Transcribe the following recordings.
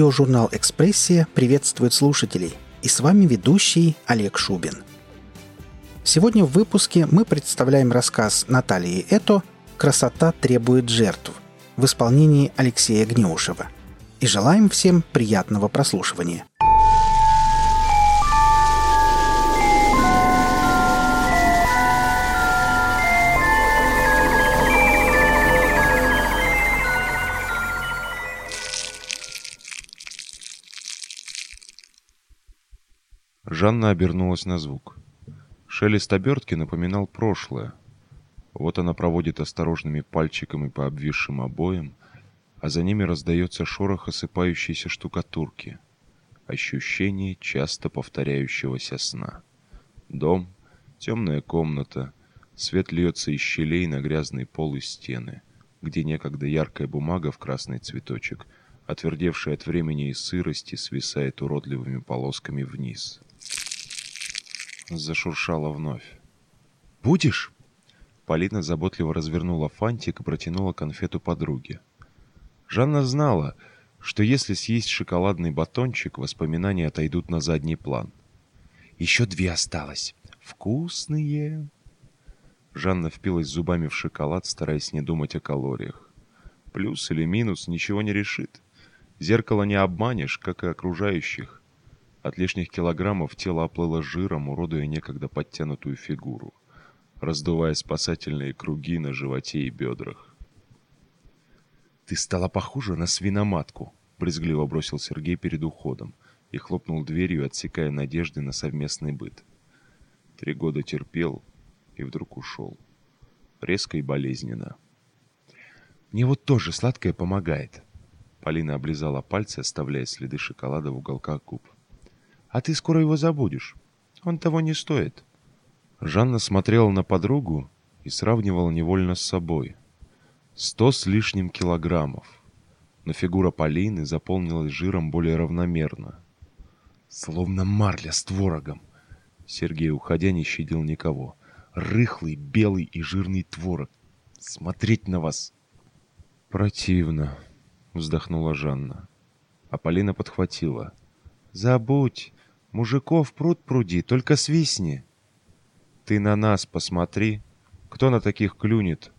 Аудиожурнал «Экспрессия» приветствует слушателей. И с вами ведущий Олег Шубин. Сегодня в выпуске мы представляем рассказ Наталии Это «Красота требует жертв» в исполнении Алексея Гнеушева. И желаем всем приятного прослушивания. Жанна обернулась на звук. Шелест обертки напоминал прошлое. Вот она проводит осторожными пальчиками по обвисшим обоям, а за ними раздается шорох осыпающейся штукатурки. Ощущение часто повторяющегося сна. Дом, темная комната, свет льется из щелей на грязный пол и стены, где некогда яркая бумага в красный цветочек, отвердевшая от времени и сырости, свисает уродливыми полосками вниз. Зашуршала вновь. «Будешь?» Полина заботливо развернула фантик и протянула конфету подруге. Жанна знала, что если съесть шоколадный батончик, воспоминания отойдут на задний план. «Еще две осталось. Вкусные!» Жанна впилась зубами в шоколад, стараясь не думать о калориях. Плюс или минус ничего не решит. Зеркало не обманешь, как и окружающих. От лишних килограммов тело оплыло жиром, уродуя некогда подтянутую фигуру, раздувая спасательные круги на животе и бедрах. «Ты стала похожа на свиноматку», — брезгливо бросил Сергей перед уходом и хлопнул дверью, отсекая надежды на совместный быт. 3 года терпел и вдруг ушел. Резко и болезненно. «Мне вот тоже сладкое помогает», — Полина облизала пальцы, оставляя следы шоколада в уголках губ. «А ты скоро его забудешь. Он того не стоит». Жанна смотрела на подругу и сравнивала невольно с собой. 100 с лишним килограммов. Но фигура Полины заполнилась жиром более равномерно. «Словно марля с творогом». Сергей, уходя, не щадил никого. «Рыхлый, белый и жирный творог. Смотреть на вас...» «Противно», — вздохнула Жанна. А Полина подхватила. «Забудь. Мужиков пруд пруди, только свистни. Ты на нас посмотри. Кто на таких клюнет?»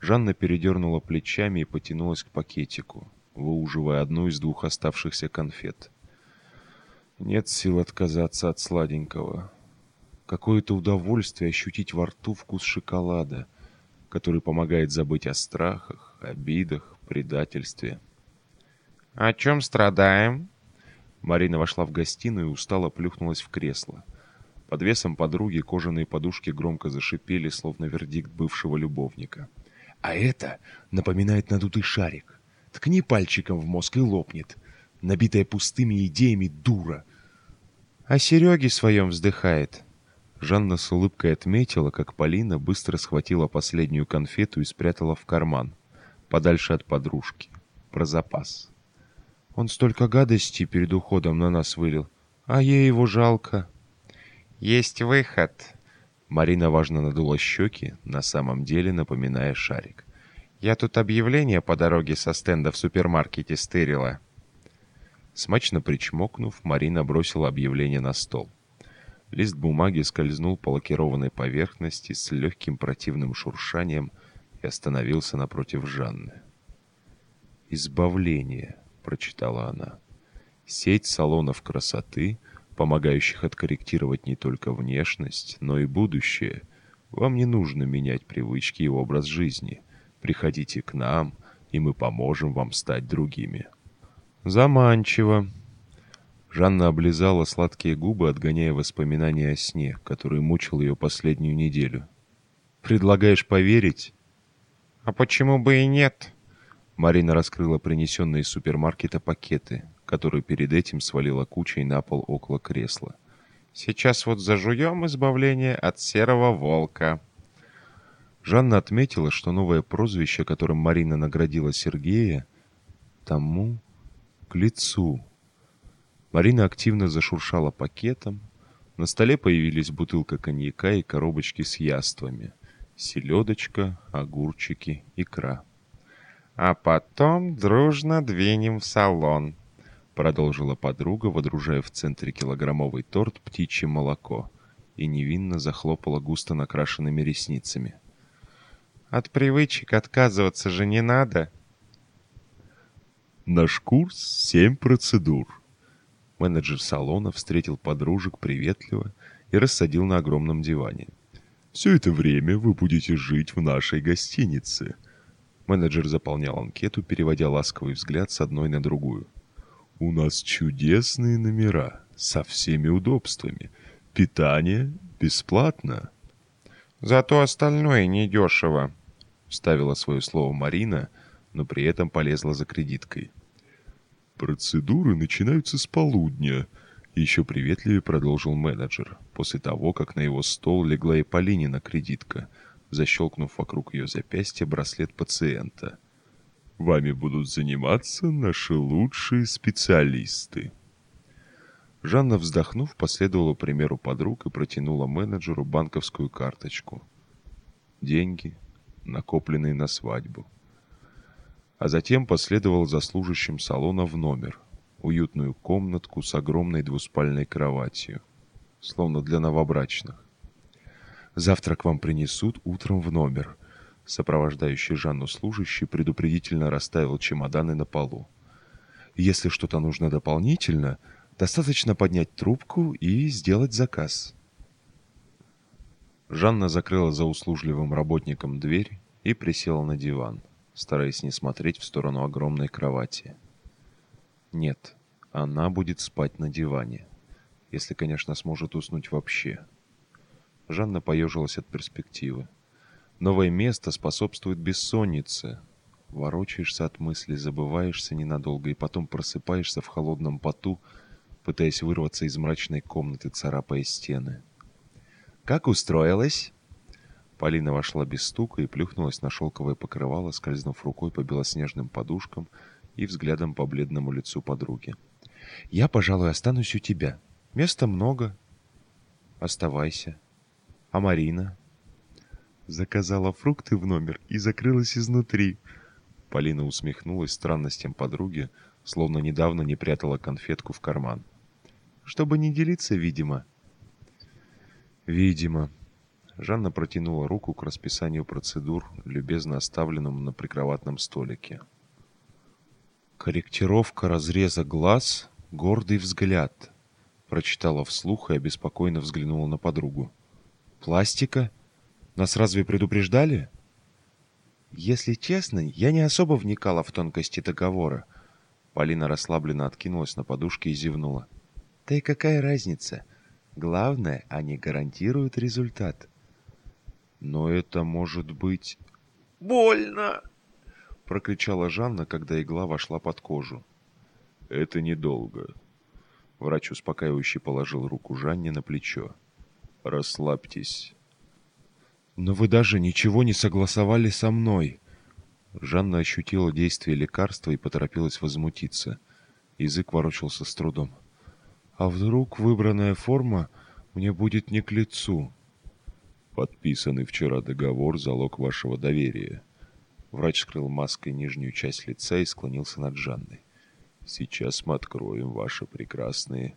Жанна передернула плечами и потянулась к пакетику, выуживая одну из 2 оставшихся конфет. Нет сил отказаться от сладенького. Какое-то удовольствие ощутить во рту вкус шоколада, который помогает забыть о страхах, обидах, предательстве. «О чем страдаем?» Марина вошла в гостиную и устало плюхнулась в кресло. Под весом подруги кожаные подушки громко зашипели, словно вердикт бывшего любовника. «А это напоминает надутый шарик. Ткни пальчиком в мозг и лопнет. Набитая пустыми идеями дура. О Сереге своем вздыхает». Жанна с улыбкой отметила, как Полина быстро схватила последнюю конфету и спрятала в карман, подальше от подружки, про запас. «Он столько гадостей перед уходом на нас вылил, а ей его жалко». «Есть выход». Марина важно надула щеки, на самом деле напоминая шарик. «Я тут объявление по дороге со стенда в супермаркете стырила». Смачно причмокнув, Марина бросила объявление на стол. Лист бумаги скользнул по лакированной поверхности с легким противным шуршанием и остановился напротив Жанны. «Избавление», — прочитала она. «Сеть салонов красоты, помогающих откорректировать не только внешность, но и будущее. Вам не нужно менять привычки и образ жизни. Приходите к нам, и мы поможем вам стать другими». «Заманчиво». Жанна облизала сладкие губы, отгоняя воспоминания о сне, который мучил ее последнюю неделю. «Предлагаешь поверить?» «А почему бы и нет?» Марина раскрыла принесенные из супермаркета пакеты, которые перед этим свалила кучей на пол около кресла. «Сейчас вот зажуем избавление от серого волка». Жанна отметила, что новое прозвище, которым Марина наградила Сергея, тому к лицу. Марина активно зашуршала пакетом. На столе появились бутылка коньяка и коробочки с яствами. Селедочка, огурчики, икра. «А потом дружно двинем в салон. продолжила подруга, водружая в центре килограммовый торт птичье молоко, и невинно захлопала густо накрашенными ресницами. «От привычек отказываться же не надо!» «Наш курс 7 процедур!» Менеджер салона встретил подружек приветливо и рассадил на огромном диване. «Все это время вы будете жить в нашей гостинице!» Менеджер заполнял анкету, переводя ласковый взгляд с одной на другую. «У нас чудесные номера, со всеми удобствами. Питание бесплатно». «Зато остальное недешево», — вставила свое слово Марина, но при этом полезла за кредиткой. «Процедуры начинаются с полудня», — еще приветливее продолжил менеджер, после того, как на его стол легла и Полинина кредитка, защелкнув вокруг ее запястья браслет пациента. «Вами будут заниматься наши лучшие специалисты». Жанна, вздохнув, последовала примеру подруг и протянула менеджеру банковскую карточку. Деньги, накопленные на свадьбу. А затем последовала за служащим салона в номер, уютную комнатку с огромной двуспальной кроватью, словно для новобрачных. «Завтрак вам принесут утром в номер», — сопровождающий Жанну служащий предупредительно расставил чемоданы на полу. «Если что-то нужно дополнительно, достаточно поднять трубку и сделать заказ». Жанна закрыла за услужливым работником дверь и присела на диван, стараясь не смотреть в сторону огромной кровати. Нет, она будет спать на диване, если, конечно, сможет уснуть вообще. Жанна поежилась от перспективы. Новое место способствует бессоннице. Ворочаешься от мыслей, забываешься ненадолго и потом просыпаешься в холодном поту, пытаясь вырваться из мрачной комнаты, царапая стены. «Как устроилась?» Полина вошла без стука и плюхнулась на шелковое покрывало, скользнув рукой по белоснежным подушкам и взглядом по бледному лицу подруги. «Я, пожалуй, останусь у тебя. Места много. Оставайся. А Марина?» «Заказала фрукты в номер и закрылась изнутри». Полина усмехнулась странностям подруги, словно недавно не прятала конфетку в карман. «Чтобы не делиться, видимо». «Видимо». Жанна протянула руку к расписанию процедур, любезно оставленному на прикроватном столике. «Корректировка разреза глаз, гордый взгляд», — прочитала вслух и обеспокоенно взглянула на подругу. «Пластика? Нас разве предупреждали?» «Если честно, я не особо вникала в тонкости договора». Полина расслабленно откинулась на подушке и зевнула. «Да и какая разница? Главное, они гарантируют результат». «Но это может быть...» «Больно!» — прокричала Жанна, когда игла вошла под кожу. «Это недолго». Врач успокаивающе положил руку Жанне на плечо. «Расслабьтесь». «Но вы даже ничего не согласовали со мной!» Жанна ощутила действие лекарства и поторопилась возмутиться. Язык ворочался с трудом. «А вдруг выбранная форма мне будет не к лицу?» «Подписанный вчера договор — залог вашего доверия». Врач скрыл маской нижнюю часть лица и склонился над Жанной. «Сейчас мы откроем ваши прекрасные...»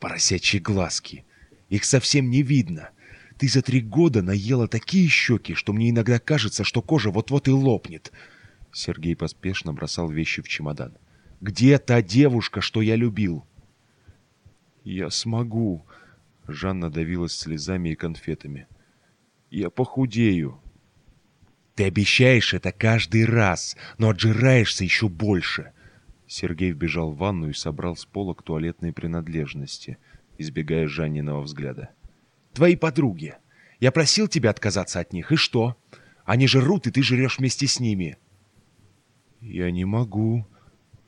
«Поросячьи глазки! Их совсем не видно! Ты за 3 года наела такие щеки, что мне иногда кажется, что кожа вот-вот и лопнет!» Сергей поспешно бросал вещи в чемодан. «Где та девушка, что я любил?» «Я смогу!» — Жанна давилась слезами и конфетами. «Я похудею!» «Ты обещаешь это каждый раз, но отжираешься еще больше!» Сергей вбежал в ванну и собрал с полок туалетные принадлежности, избегая Жанниного взгляда. «Твои подруги. Я просил тебя отказаться от них, и что? Они жрут, и ты жрешь вместе с ними». «Я не могу».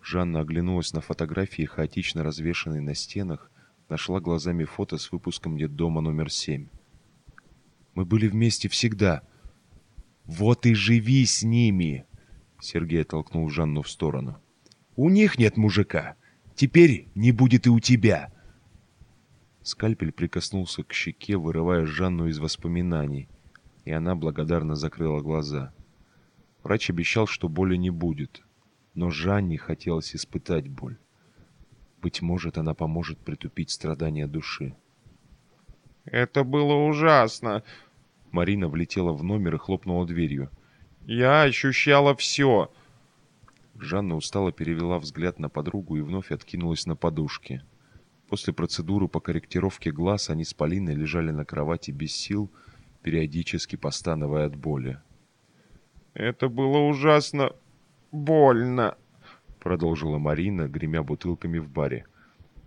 Жанна оглянулась на фотографии, хаотично развешанные на стенах, нашла глазами фото с выпуском детдома номер 7. «Мы были вместе всегда». «Вот и живи с ними!» Сергей оттолкнул Жанну в сторону. «У них нет мужика. Теперь не будет и у тебя». Скальпель прикоснулся к щеке, вырывая Жанну из воспоминаний, и она благодарно закрыла глаза. Врач обещал, что боли не будет, но Жанне хотелось испытать боль. Быть может, она поможет притупить страдания души. «Это было ужасно!» Марина влетела в номер и хлопнула дверью. «Я ощущала все!» Жанна устало перевела взгляд на подругу и вновь откинулась на подушке. После процедуры по корректировке глаз они с Полиной лежали на кровати без сил, периодически постановая от боли. «Это было ужасно больно», — продолжила Марина, гремя бутылками в баре.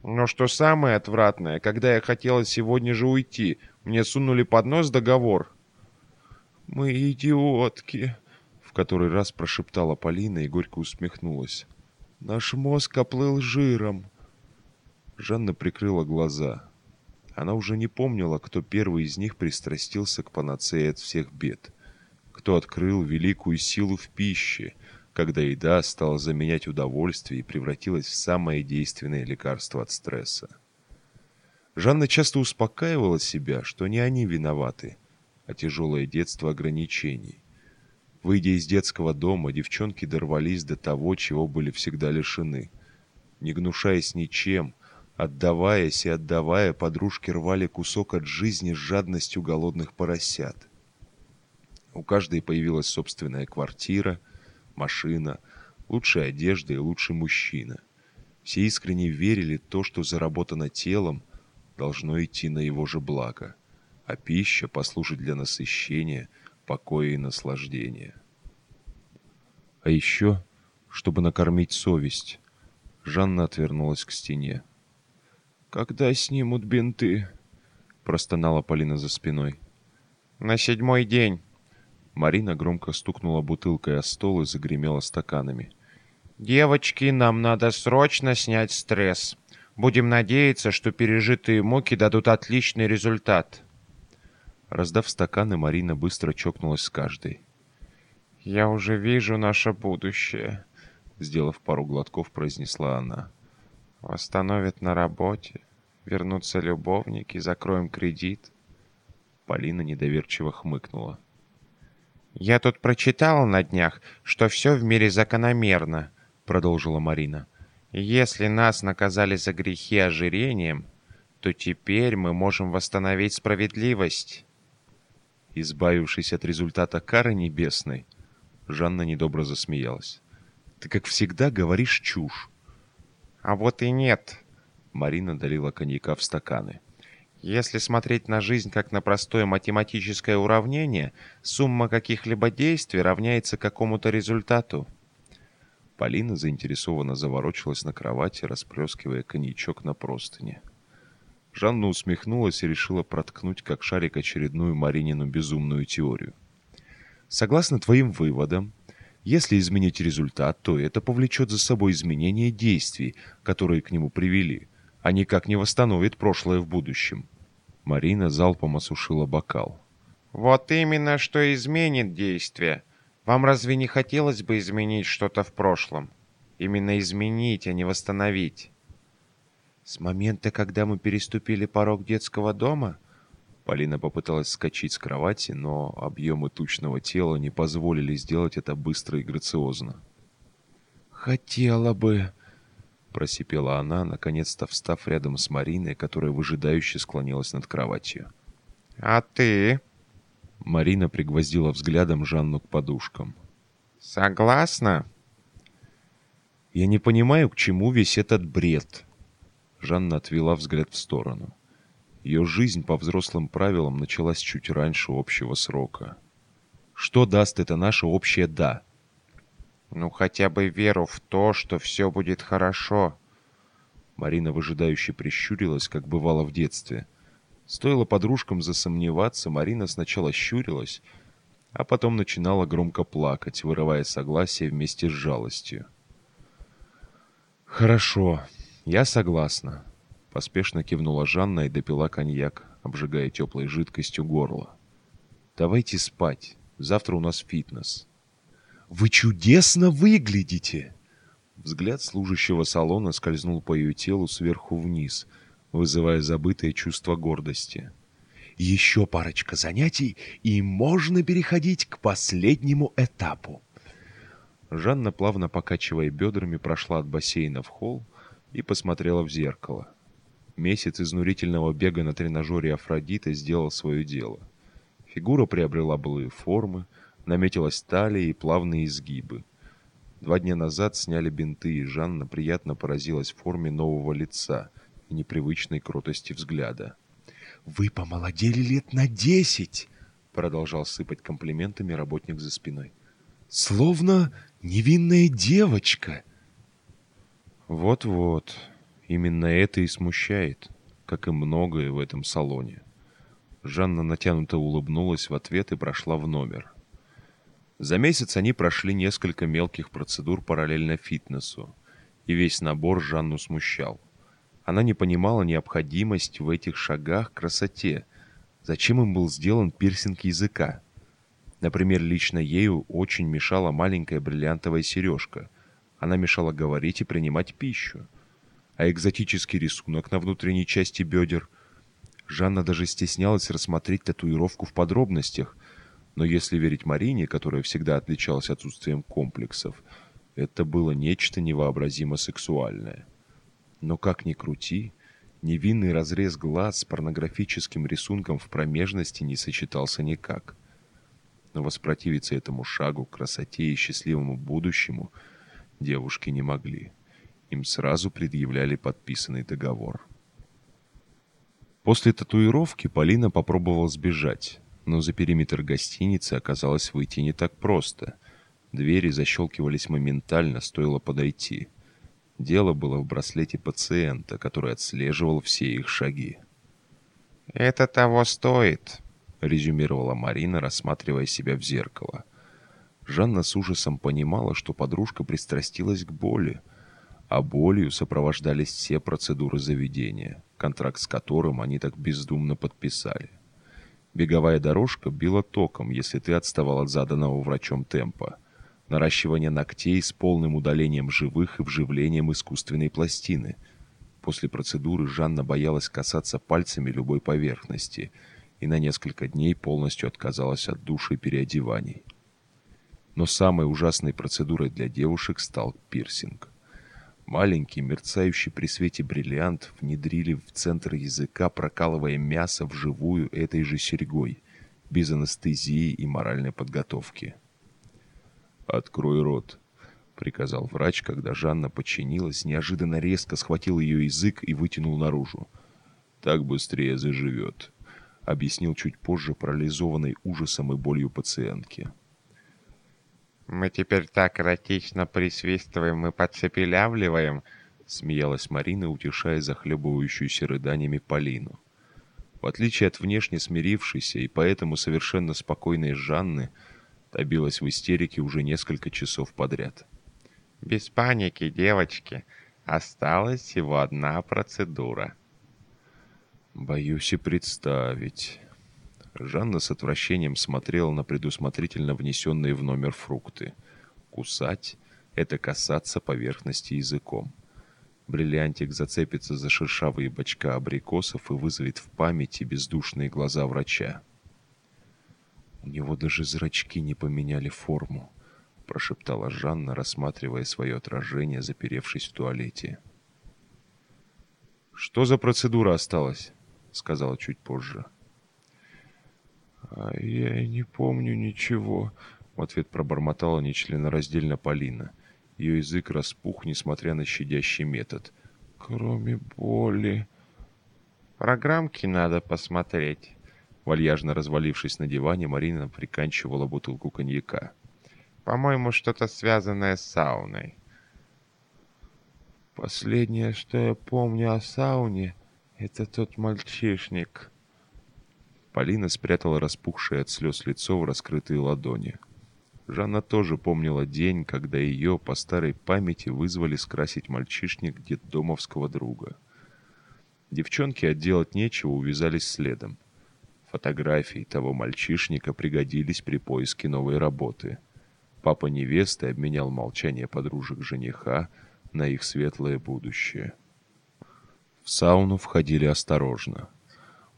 «Но что самое отвратное, когда я хотела сегодня же уйти, мне сунули под нос договор». «Мы идиотки», — в который раз прошептала Полина и горько усмехнулась. «Наш мозг оплыл жиром». Жанна прикрыла глаза. Она уже не помнила, кто первый из них пристрастился к панацее от всех бед. Кто открыл великую силу в пище, когда еда стала заменять удовольствие и превратилась в самое действенное лекарство от стресса. Жанна часто успокаивала себя, что не они виноваты, а тяжелое детство ограничений. Выйдя из детского дома, девчонки дорвались до того, чего были всегда лишены. Не гнушаясь ничем, отдаваясь и отдавая, подружки рвали кусок от жизни с жадностью голодных поросят. У каждой появилась собственная квартира, машина, лучшая одежда и лучший мужчина. Все искренне верили, то, что заработано телом, должно идти на его же благо, а пища послужит для насыщения, покоя и наслаждения. А еще, чтобы накормить совесть, Жанна отвернулась к стене. «Когда снимут бинты?» – простонала Полина за спиной. «На седьмой день». Марина громко стукнула бутылкой о стол и загремела стаканами. «Девочки, нам надо срочно снять стресс. Будем надеяться, что пережитые муки дадут отличный результат». Раздав стаканы, Марина быстро чокнулась с каждой. «Я уже вижу наше будущее», — сделав пару глотков, произнесла она. «Восстановят на работе, вернутся любовники, закроем кредит». Полина недоверчиво хмыкнула. «Я тут прочитала на днях, что все в мире закономерно», — продолжила Марина. «Если нас наказали за грехи ожирением, то теперь мы можем восстановить справедливость». Избавившись от результата кары небесной, Жанна недобро засмеялась. «Ты, как всегда, говоришь чушь». «А вот и нет», — Марина долила коньяка в стаканы. «Если смотреть на жизнь как на простое математическое уравнение, сумма каких-либо действий равняется какому-то результату». Полина заинтересованно заворочилась на кровати, расплескивая коньячок на простыне. Жанна усмехнулась и решила проткнуть, как шарик, очередную Маринину безумную теорию. «Согласно твоим выводам, если изменить результат, то это повлечет за собой изменение действий, которые к нему привели, а никак не восстановит прошлое в будущем». Марина залпом осушила бокал. «Вот именно, что изменит действие. Вам разве не хотелось бы изменить что-то в прошлом? Именно изменить, а не восстановить». «С момента, когда мы переступили порог детского дома...» Полина попыталась вскочить с кровати, но объемы тучного тела не позволили сделать это быстро и грациозно. «Хотела бы...» просипела она, наконец-то встав рядом с Мариной, которая выжидающе склонилась над кроватью. «А ты?» Марина пригвоздила взглядом Жанну к подушкам. «Согласна?» «Я не понимаю, к чему весь этот бред». Жанна отвела взгляд в сторону. Ее жизнь по взрослым правилам началась чуть раньше общего срока. «Что даст это наше общее «да»?» «Ну, хотя бы веру в то, что все будет хорошо». Марина выжидающе прищурилась, как бывало в детстве. Стоило подружкам засомневаться, Марина сначала щурилась, а потом начинала громко плакать, вырывая согласие вместе с жалостью. «Хорошо, я согласна», — поспешно кивнула Жанна и допила коньяк, обжигая теплой жидкостью горло. «Давайте спать, завтра у нас фитнес». «Вы чудесно выглядите!» Взгляд служащего салона скользнул по ее телу сверху вниз, вызывая забытое чувство гордости. «Еще парочка занятий, и можно переходить к последнему этапу». Жанна, плавно покачивая бедрами, прошла от бассейна в холл и посмотрела в зеркало. Месяц изнурительного бега на тренажере Афродита сделал свое дело. Фигура приобрела былые формы, наметилась талия и плавные изгибы. 2 дня назад сняли бинты, и Жанна приятно поразилась форме нового лица и непривычной кротости взгляда. «Вы помолодели лет на 10!» — продолжал сыпать комплиментами работник за спиной. «Словно невинная девочка!» «Вот-вот, именно это и смущает, как и многое в этом салоне». Жанна натянуто улыбнулась в ответ и прошла в номер. За месяц они прошли несколько мелких процедур параллельно фитнесу, и весь набор Жанну смущал. Она не понимала необходимость в этих шагах к красоте, зачем им был сделан пирсинг языка. Например, лично ею очень мешала маленькая бриллиантовая сережка. Она мешала говорить и принимать пищу. А экзотический рисунок на внутренней части бедер... Жанна даже стеснялась рассмотреть татуировку в подробностях. Но если верить Марине, которая всегда отличалась отсутствием комплексов, это было нечто невообразимо сексуальное. Но как ни крути, невинный разрез глаз с порнографическим рисунком в промежности не сочетался никак. Но воспротивиться этому шагу, красоте и счастливому будущему девушки не могли. Им сразу предъявляли подписанный договор. После татуировки Полина попробовала сбежать, но за периметр гостиницы оказалось выйти не так просто. Двери защелкивались моментально, стоило подойти. Дело было в браслете пациента, который отслеживал все их шаги. «Это того стоит», — резюмировала Марина, рассматривая себя в зеркало. Жанна с ужасом понимала, что подружка пристрастилась к боли, а болью сопровождались все процедуры заведения, контракт с которым они так бездумно подписали. Беговая дорожка била током, если ты отставал от заданного врачом темпа. Наращивание ногтей с полным удалением живых и вживлением искусственной пластины. После процедуры Жанна боялась касаться пальцами любой поверхности и на несколько дней полностью отказалась от души и переодеваний. Но самой ужасной процедурой для девушек стал пирсинг. Маленький, мерцающий при свете бриллиант внедрили в центр языка, прокалывая мясо вживую этой же серьгой, без анестезии и моральной подготовки. «Открой рот», — приказал врач, когда Жанна подчинилась, неожиданно резко схватил ее язык и вытянул наружу. «Так быстрее заживет», — объяснил чуть позже парализованной ужасом и болью пациентке. «Мы теперь так эротично присвистываем и подцепелявливаем», — смеялась Марина, утешая захлебывающуюся рыданиями Полину. В отличие от внешне смирившейся и поэтому совершенно спокойной Жанны, та билась в истерике уже несколько часов подряд. «Без паники, девочки. Осталась всего одна процедура». «Боюсь и представить». Жанна с отвращением смотрела на предусмотрительно внесенные в номер фрукты. Кусать — это касаться поверхности языком. Бриллиантик зацепится за шершавые бочка абрикосов и вызовет в памяти бездушные глаза врача. «У него даже зрачки не поменяли форму», — прошептала Жанна, рассматривая свое отражение, заперевшись в туалете. «Что за процедура осталась?» — сказала чуть позже. «Я не помню ничего», — в ответ пробормотала нечленораздельно Полина. Ее язык распух, несмотря на щадящий метод. «Кроме боли...» «Программки надо посмотреть». Вальяжно развалившись на диване, Марина приканчивала бутылку коньяка. «По-моему, что-то связанное с сауной». «Последнее, что я помню о сауне, это тот мальчишник». Полина спрятала распухшее от слез лицо в раскрытые ладони. Жанна тоже помнила день, когда ее по старой памяти вызвали скрасить мальчишник детдомовского друга. Девчонки от делать нечего увязались следом. Фотографии того мальчишника пригодились при поиске новой работы. Папа невесты обменял молчание подружек жениха на их светлое будущее. В сауну входили осторожно.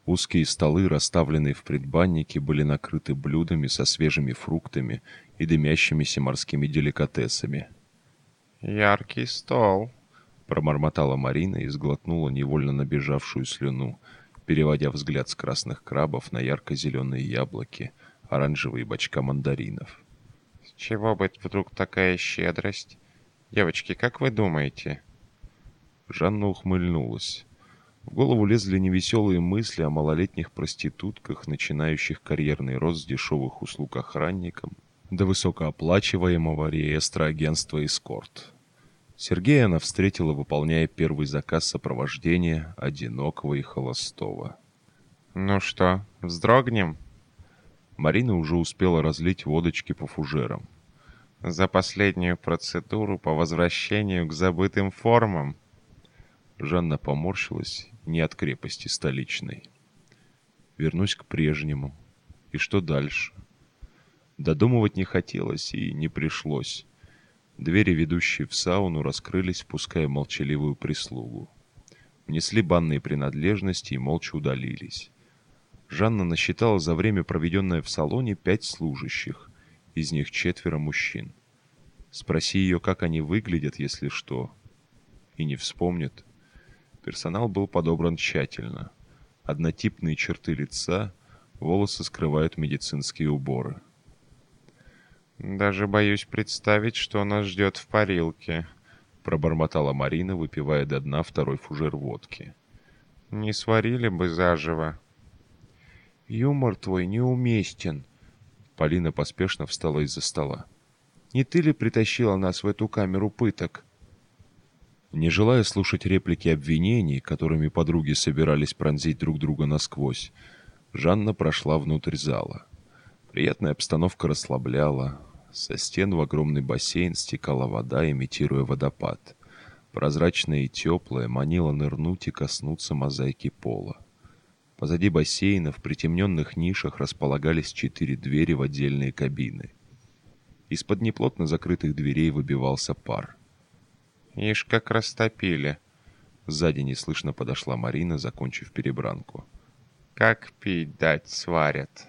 Узкие столы, расставленные в предбаннике, были накрыты блюдами со свежими фруктами и дымящимися морскими деликатесами. «Яркий стол», — промормотала Марина и сглотнула невольно набежавшую слюну, переводя взгляд с красных крабов на ярко-зеленые яблоки, оранжевые бочка мандаринов. «С чего бы вдруг такая щедрость? Девочки, как вы думаете?» Жанна ухмыльнулась. В голову лезли невеселые мысли о малолетних проститутках, начинающих карьерный рост с дешевых услуг охранникам до высокооплачиваемого реестра агентства «Эскорт». Сергея она встретила, выполняя первый заказ сопровождения одинокого и холостого. «Ну что, вздрогнем?» Марина уже успела разлить водочки по фужерам. «За последнюю процедуру по возвращению к забытым формам». Жанна поморщилась не от крепости столичной. «Вернусь к прежнему. И что дальше?» Додумывать не хотелось и не пришлось. Двери, ведущие в сауну, раскрылись, впуская молчаливую прислугу. Внесли банные принадлежности и молча удалились. Жанна насчитала за время, проведенное в салоне, 5 служащих, из них 4 мужчин. Спроси ее, как они выглядят, если что, и не вспомнит. Персонал был подобран тщательно. Однотипные черты лица, волосы скрывают медицинские уборы. «Даже боюсь представить, что нас ждет в парилке», — пробормотала Марина, выпивая до дна 2 фужер водки. «Не сварили бы заживо». «Юмор твой неуместен», — Полина поспешно встала из-за стола. «Не ты ли притащила нас в эту камеру пыток?» Не желая слушать реплики обвинений, которыми подруги собирались пронзить друг друга насквозь, Жанна прошла внутрь зала. Приятная обстановка расслабляла. Со стен в огромный бассейн стекала вода, имитируя водопад. Прозрачная и теплая манила нырнуть и коснуться мозаики пола. Позади бассейна в притемненных нишах располагались 4 двери в отдельные кабины. Из-под неплотно закрытых дверей выбивался пар. «Ишь, как растопили!» Сзади неслышно подошла Марина, закончив перебранку. «Как пить дать сварят!»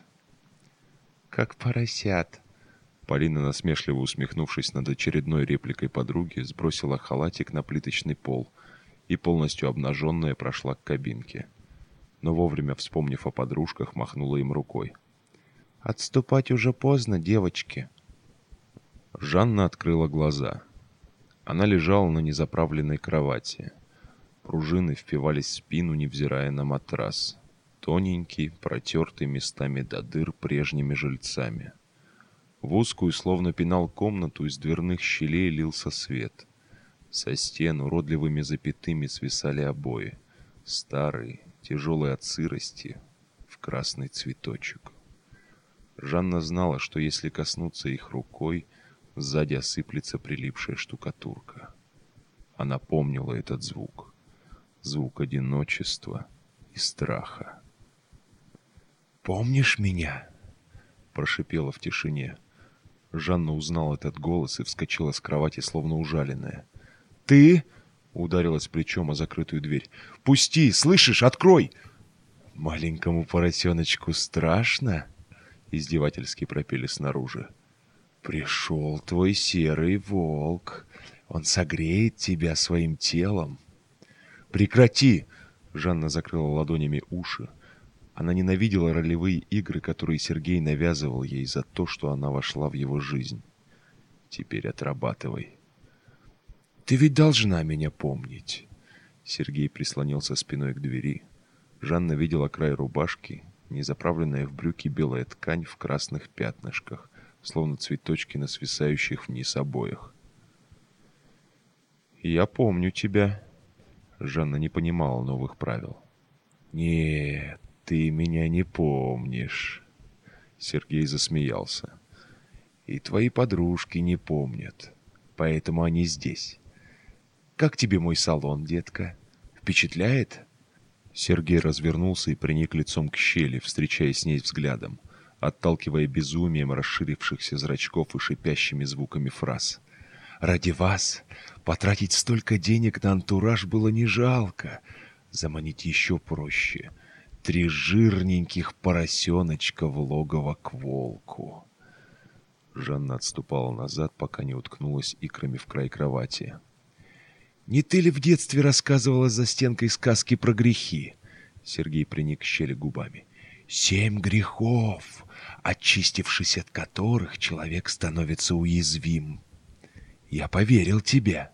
«Как поросят!» Полина, насмешливо усмехнувшись над очередной репликой подруги, сбросила халатик на плиточный пол и, полностью обнаженная, прошла к кабинке. Но вовремя, вспомнив о подружках, махнула им рукой. «Отступать уже поздно, девочки!» Жанна открыла глаза. Она лежала на незаправленной кровати. Пружины впивались в спину, невзирая на матрас. Тоненький, протертый местами до дыр прежними жильцами. В узкую, словно пенал комнату, из дверных щелей лился свет. Со стен уродливыми запятыми свисали обои. Старые, тяжелые от сырости, в красный цветочек. Жанна знала, что если коснуться их рукой, сзади осыплется прилипшая штукатурка. Она помнила этот звук. Звук одиночества и страха. «Помнишь меня?» — прошипела в тишине. Жанна узнала этот голос и вскочила с кровати, словно ужаленная. «Ты?» — ударилась плечом о закрытую дверь. «Пусти! Слышишь? Открой!» «Маленькому поросеночку страшно?» — издевательски пропели снаружи. «Пришел твой серый волк. Он согреет тебя своим телом». «Прекрати!» — Жанна закрыла ладонями уши. Она ненавидела ролевые игры, которые Сергей навязывал ей за то, что она вошла в его жизнь. Теперь отрабатывай. «Ты ведь должна меня помнить!» Сергей прислонился спиной к двери. Жанна видела край рубашки, незаправленная в брюки белая ткань в красных пятнышках, словно цветочки на свисающих вниз обоях. «Я помню тебя!» Жанна не понимала новых правил. «Нет! Ты меня не помнишь!» Сергей засмеялся. «И твои подружки не помнят, поэтому они здесь. Как тебе мой салон, детка? Впечатляет?» Сергей развернулся и приник лицом к щели, встречаясь с ней взглядом, отталкивая безумием расширившихся зрачков и шипящими звуками фраз. «Ради вас потратить столько денег на антураж было не жалко. Заманить еще проще. 3 жирненьких поросеночка в логово к волку». Жанна отступала назад, пока не уткнулась икрами в край кровати. Не ты ли в детстве рассказывала за стенкой сказки про грехи? Сергей приник к щели губами. 7 грехов, очистившись от которых, человек становится уязвим. Я поверил тебе.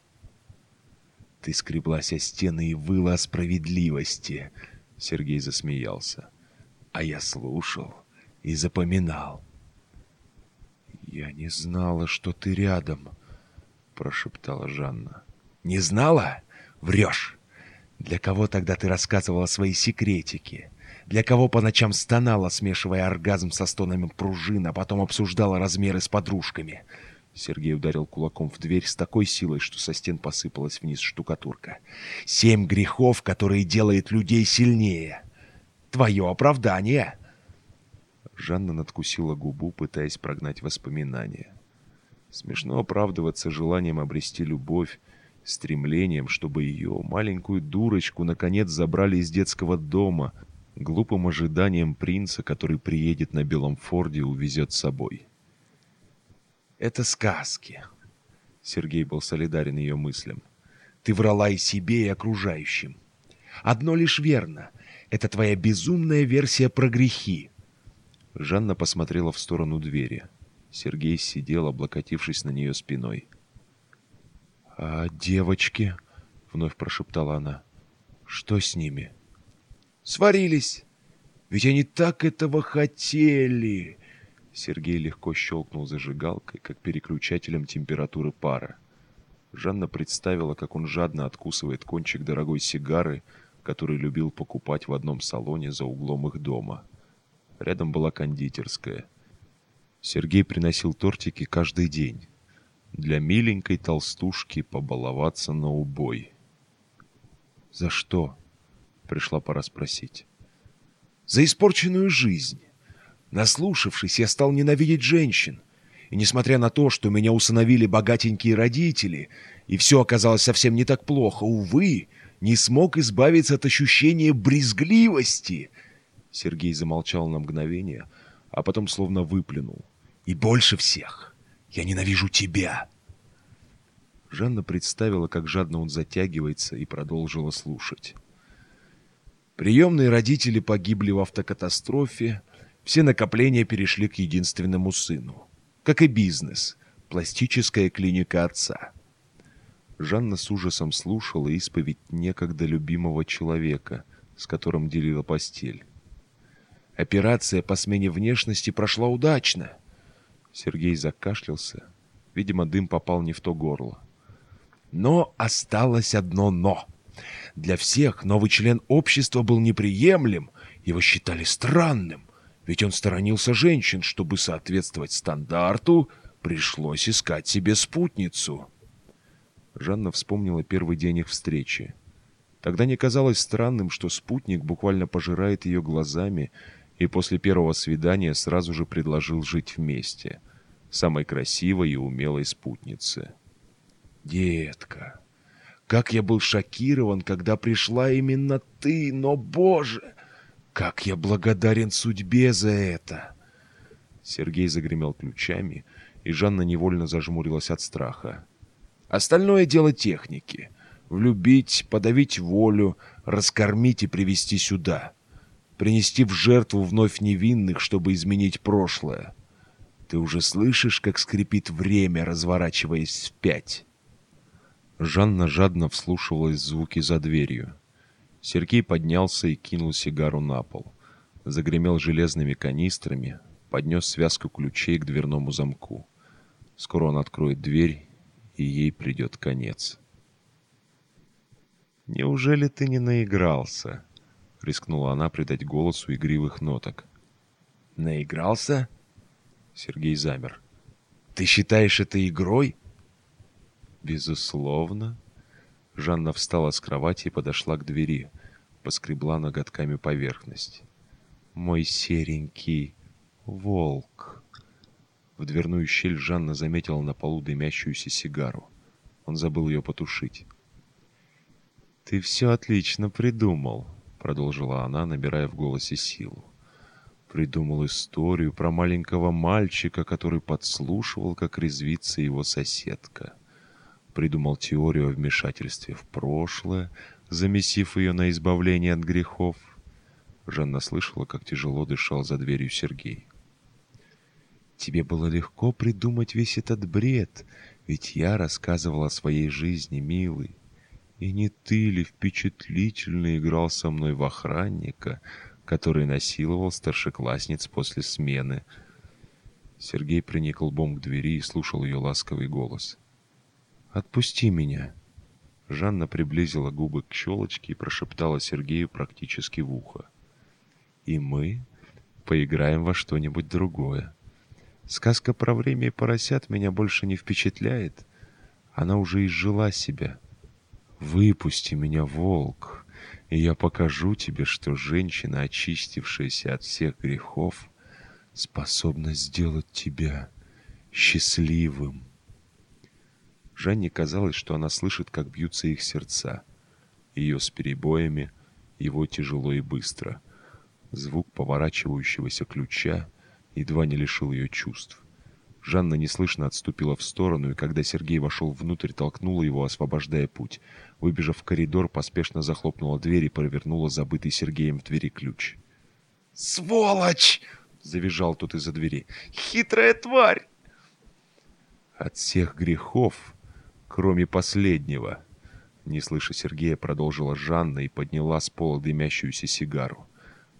Ты скреблась о стены и выла о справедливости. Сергей засмеялся. А я слушал и запоминал. Я не знала, что ты рядом, прошептала Жанна. Не знала? Врешь. Для кого тогда ты рассказывала свои секретики? Для кого по ночам стонала, смешивая оргазм со стонами пружин, а потом обсуждала размеры с подружками? Сергей ударил кулаком в дверь с такой силой, что со стен посыпалась вниз штукатурка. 7 грехов, которые делают людей сильнее. Твое оправдание. Жанна надкусила губу, пытаясь прогнать воспоминания. Смешно оправдываться желанием обрести любовь, стремлением, чтобы ее, маленькую дурочку, наконец забрали из детского дома, глупым ожиданием принца, который приедет на белом форде и увезет с собой. «Это сказки», — Сергей был солидарен ее мыслям. «Ты врала и себе, и окружающим. Одно лишь верно — это твоя безумная версия про грехи». Жанна посмотрела в сторону двери. Сергей сидел, облокотившись на нее спиной. «А девочки?» — вновь прошептала она. «Что с ними?» «Сварились! Ведь они так этого хотели!» Сергей легко щелкнул зажигалкой, как переключателем температуры пара. Жанна представила, как он жадно откусывает кончик дорогой сигары, который любил покупать в одном салоне за углом их дома. Рядом была кондитерская. Сергей приносил тортики каждый день. Для миленькой толстушки побаловаться на убой. «За что?» — пришла пора спросить. «За испорченную жизнь. Наслушавшись, я стал ненавидеть женщин. И несмотря на то, что меня усыновили богатенькие родители, и все оказалось совсем не так плохо, увы, не смог избавиться от ощущения брезгливости». Сергей замолчал на мгновение, а потом словно выплюнул. «И больше всех я ненавижу тебя!» Жанна представила, как жадно он затягивается, и продолжила слушать. Приемные родители погибли в автокатастрофе, все накопления перешли к единственному сыну. Как и бизнес, пластическая клиника отца. Жанна с ужасом слушала исповедь некогда любимого человека, с которым делила постель. Операция по смене внешности прошла удачно. Сергей закашлялся. Видимо, дым попал не в то горло. Но осталось одно «но». Для всех новый член общества был неприемлем. Его считали странным. Ведь он сторонился женщин. Чтобы соответствовать стандарту, пришлось искать себе спутницу. Жанна вспомнила первый день их встречи. Тогда не казалось странным, что спутник буквально пожирает ее глазами, и после первого свидания сразу же предложил жить вместе, самой красивой и умелой спутнице. «Детка, как я был шокирован, когда пришла именно ты, но, Боже, как я благодарен судьбе за это!» Сергей загремел ключами, и Жанна невольно зажмурилась от страха. «Остальное дело техники. Влюбить, подавить волю, раскормить и привести сюда. Принести в жертву вновь невинных, чтобы изменить прошлое. Ты уже слышишь, как скрипит время, разворачиваясь вспять?» Жанна жадно вслушивалась в звуки за дверью. Сергей поднялся и кинул сигару на пол. Загремел железными канистрами, поднес связку ключей к дверному замку. Скоро он откроет дверь, и ей придет конец. «Неужели ты не наигрался?» — рискнула она придать голосу игривых ноток. «Наигрался?» Сергей замер. «Ты считаешь это игрой?» «Безусловно». Жанна встала с кровати и подошла к двери, поскребла ноготками поверхность. «Мой серенький волк». В дверную щель Жанна заметила на полу дымящуюся сигару. Он забыл ее потушить. «Ты все отлично придумал», — продолжила она, набирая в голосе силу. «Придумал историю про маленького мальчика, который подслушивал, как резвится его соседка. придумал теорию о вмешательстве в прошлое, замесив ее на избавление от грехов. Жанна слышала, как тяжело дышал за дверью Сергей. «Тебе было легко придумать весь этот бред, ведь я рассказывал о своей жизни, милый. И не ты ли впечатлительно играл со мной в охранника, который насиловал старшеклассниц после смены?» Сергей приник лбом к двери и слушал ее ласковый голос. «Отпусти меня!» Жанна приблизила губы к щелочке и прошептала Сергею практически в ухо. «И мы поиграем во что-нибудь другое. Сказка про время и поросят меня больше не впечатляет. Она уже изжила себя. Выпусти меня, волк, и я покажу тебе, что женщина, очистившаяся от всех грехов, способна сделать тебя счастливым». Жанне казалось, что она слышит, как бьются их сердца. Ее с перебоями, его тяжело и быстро. Звук поворачивающегося ключа едва не лишил ее чувств. Жанна неслышно отступила в сторону, и когда Сергей вошел внутрь, толкнула его, освобождая путь. Выбежав в коридор, поспешно захлопнула дверь и провернула забытый Сергеем в двери ключ. «Сволочь!» — завизжал тот из-за двери. «Хитрая тварь!» «От всех грехов, кроме последнего!» Не слыша Сергея, продолжила Жанна и подняла с пола дымящуюся сигару.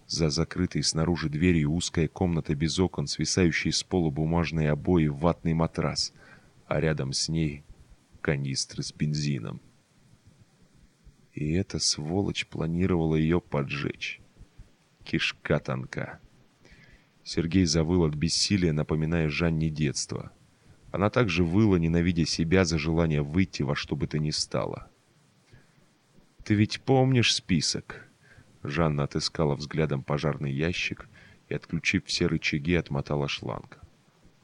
За закрытой снаружи дверью узкая комната без окон, свисающие с пола бумажные обои, ватный матрас, а рядом с ней канистры с бензином. И эта сволочь планировала ее поджечь. Кишка тонка. Сергей завыл от бессилия, напоминая Жанне детство. Она также выла, ненавидя себя за желание выйти во что бы то ни стало. «Ты ведь помнишь список?» Жанна отыскала взглядом пожарный ящик и, отключив все рычаги, отмотала шланг.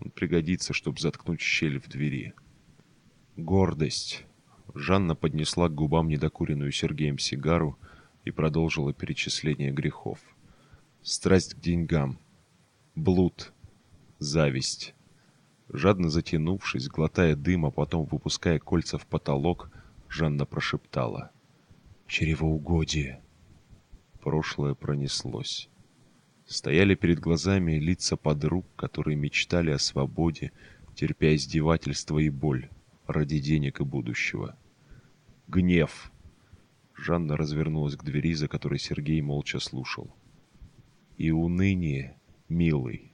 Он пригодится, чтобы заткнуть щель в двери. «Гордость!» Жанна поднесла к губам недокуренную Сергеем сигару и продолжила перечисление грехов. «Страсть к деньгам, блуд, зависть». Жадно затянувшись, глотая дым, а потом выпуская кольца в потолок, Жанна прошептала: «Чревоугодие». Прошлое пронеслось. Стояли перед глазами лица подруг, которые мечтали о свободе, терпя издевательства и боль, ради денег и будущего. Гнев. Жанна развернулась к двери, за которой Сергей молча слушал. «И уныние, милый».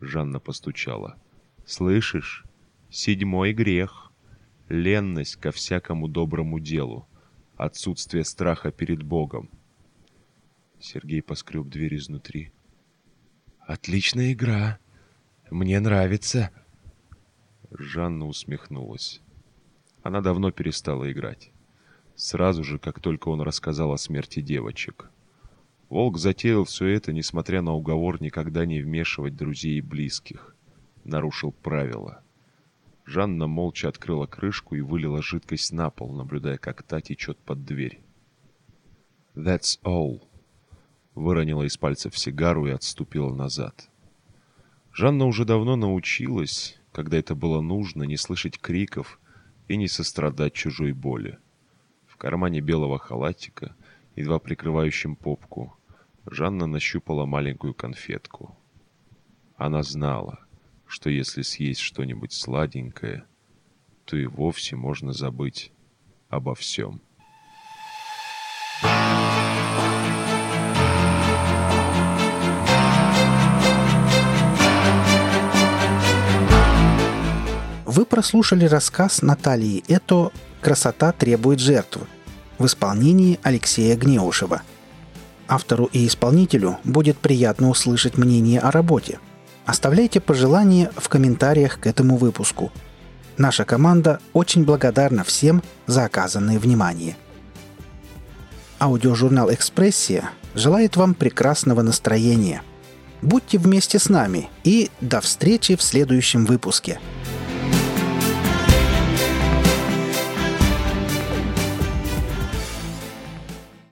Жанна постучала. «Слышишь? 7 грех. Ленность ко всякому доброму делу. Отсутствие страха перед Богом». Сергей поскреб дверь изнутри. «Отличная игра! Мне нравится!» Жанна усмехнулась. Она давно перестала играть. Сразу же, как только он рассказал о смерти девочек. Волк затеял все это, несмотря на уговор никогда не вмешивать друзей и близких. Нарушил правила. Жанна молча открыла крышку и вылила жидкость на пол, наблюдая, как та течет под дверь. «That's all!» Выронила из пальцев сигару и отступила назад. Жанна уже давно научилась, когда это было нужно, не слышать криков и не сострадать чужой боли. В кармане белого халатика, едва прикрывающим попку, Жанна нащупала маленькую конфетку. Она знала, что если съесть что-нибудь сладенькое, то и вовсе можно забыть обо всем. Вы прослушали рассказ Наталии Это «Красота требует жертв» в исполнении Алексея Гнеушева. Автору и исполнителю будет приятно услышать мнение о работе. Оставляйте пожелания в комментариях к этому выпуску. Наша команда очень благодарна всем за оказанное внимание. Аудиожурнал «Экспрессия» желает вам прекрасного настроения. Будьте вместе с нами и до встречи в следующем выпуске.